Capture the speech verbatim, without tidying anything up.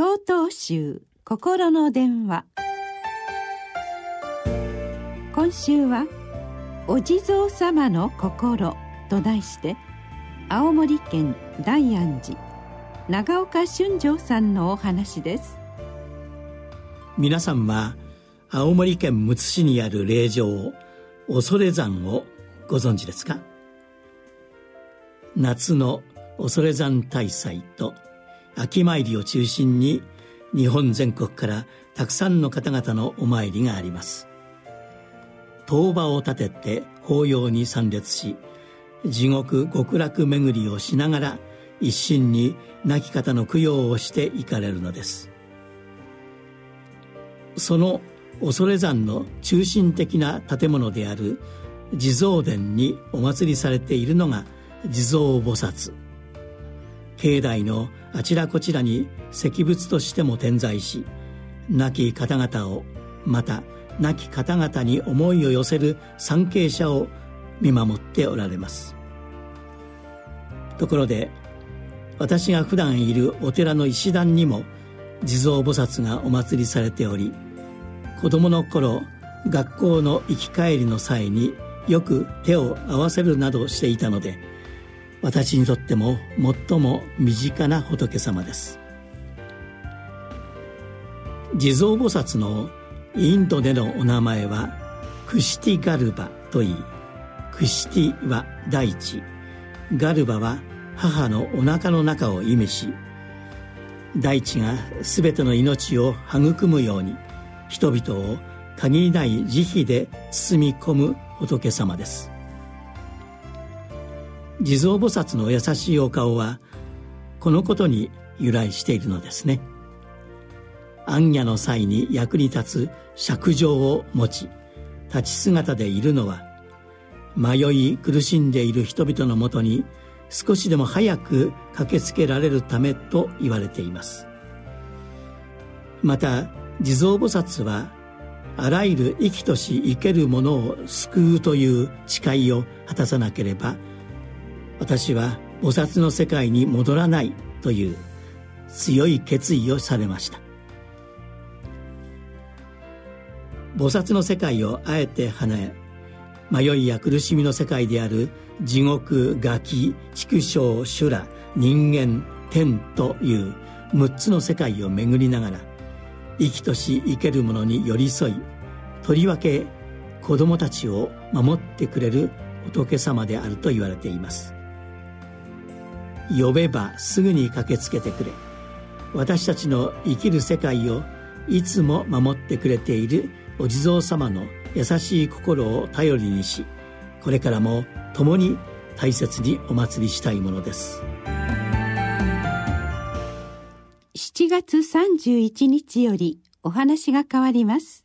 曹洞宗心の電話。今週はお地蔵様の心と題して、青森県大安寺長岡俊丈さんのお話です。皆さんは青森県むつ市にある霊場恐山をご存知ですか？夏の恐山大祭と秋参りを中心に、日本全国からたくさんの方々のお参りがあります。塔婆を立てて法要に参列し、地獄極楽巡りをしながら一心に亡き方の供養をしていかれるのです。その恐山の中心的な建物である地蔵殿にお祭りされているのが地蔵菩薩。境内のあちらこちらに石仏としても点在し、亡き方々を、また亡き方々に思いを寄せる参詣者を見守っておられます。ところで、私が普段いるお寺の石段にも地蔵菩薩がお祭りされており、子供の頃、学校の行き帰りの際によく手を合わせるなどしていたので、私にとっても最も身近な仏様です。地蔵菩薩のインドでのお名前はクシティガルバといい、クシティは大地、ガルバは母のお腹の中を意味し、大地がすべての命を育むように人々を限りない慈悲で包み込む仏様です。地蔵菩薩の優しいお顔はこのことに由来しているのですね。行脚の際に役に立つ釈杖を持ち、立ち姿でいるのは、迷い苦しんでいる人々のもとに少しでも早く駆けつけられるためと言われています。また地蔵菩薩はあらゆる生きとし生けるものを救うという誓いを果たさなければ、私は菩薩の世界に戻らないという強い決意をされました。菩薩の世界をあえて離れ、迷いや苦しみの世界である地獄、餓鬼、畜生、修羅、人間、天という六つの世界を巡りながら、生きとし生けるものに寄り添い、とりわけ子供たちを守ってくれる仏様であると言われています。呼べばすぐに駆けつけてくれ、私たちの生きる世界をいつも守ってくれているお地蔵様の優しい心を頼りにし、これからも共に大切にお祭りしたいものです。しちがつさんじゅういちにちよりお話が変わります。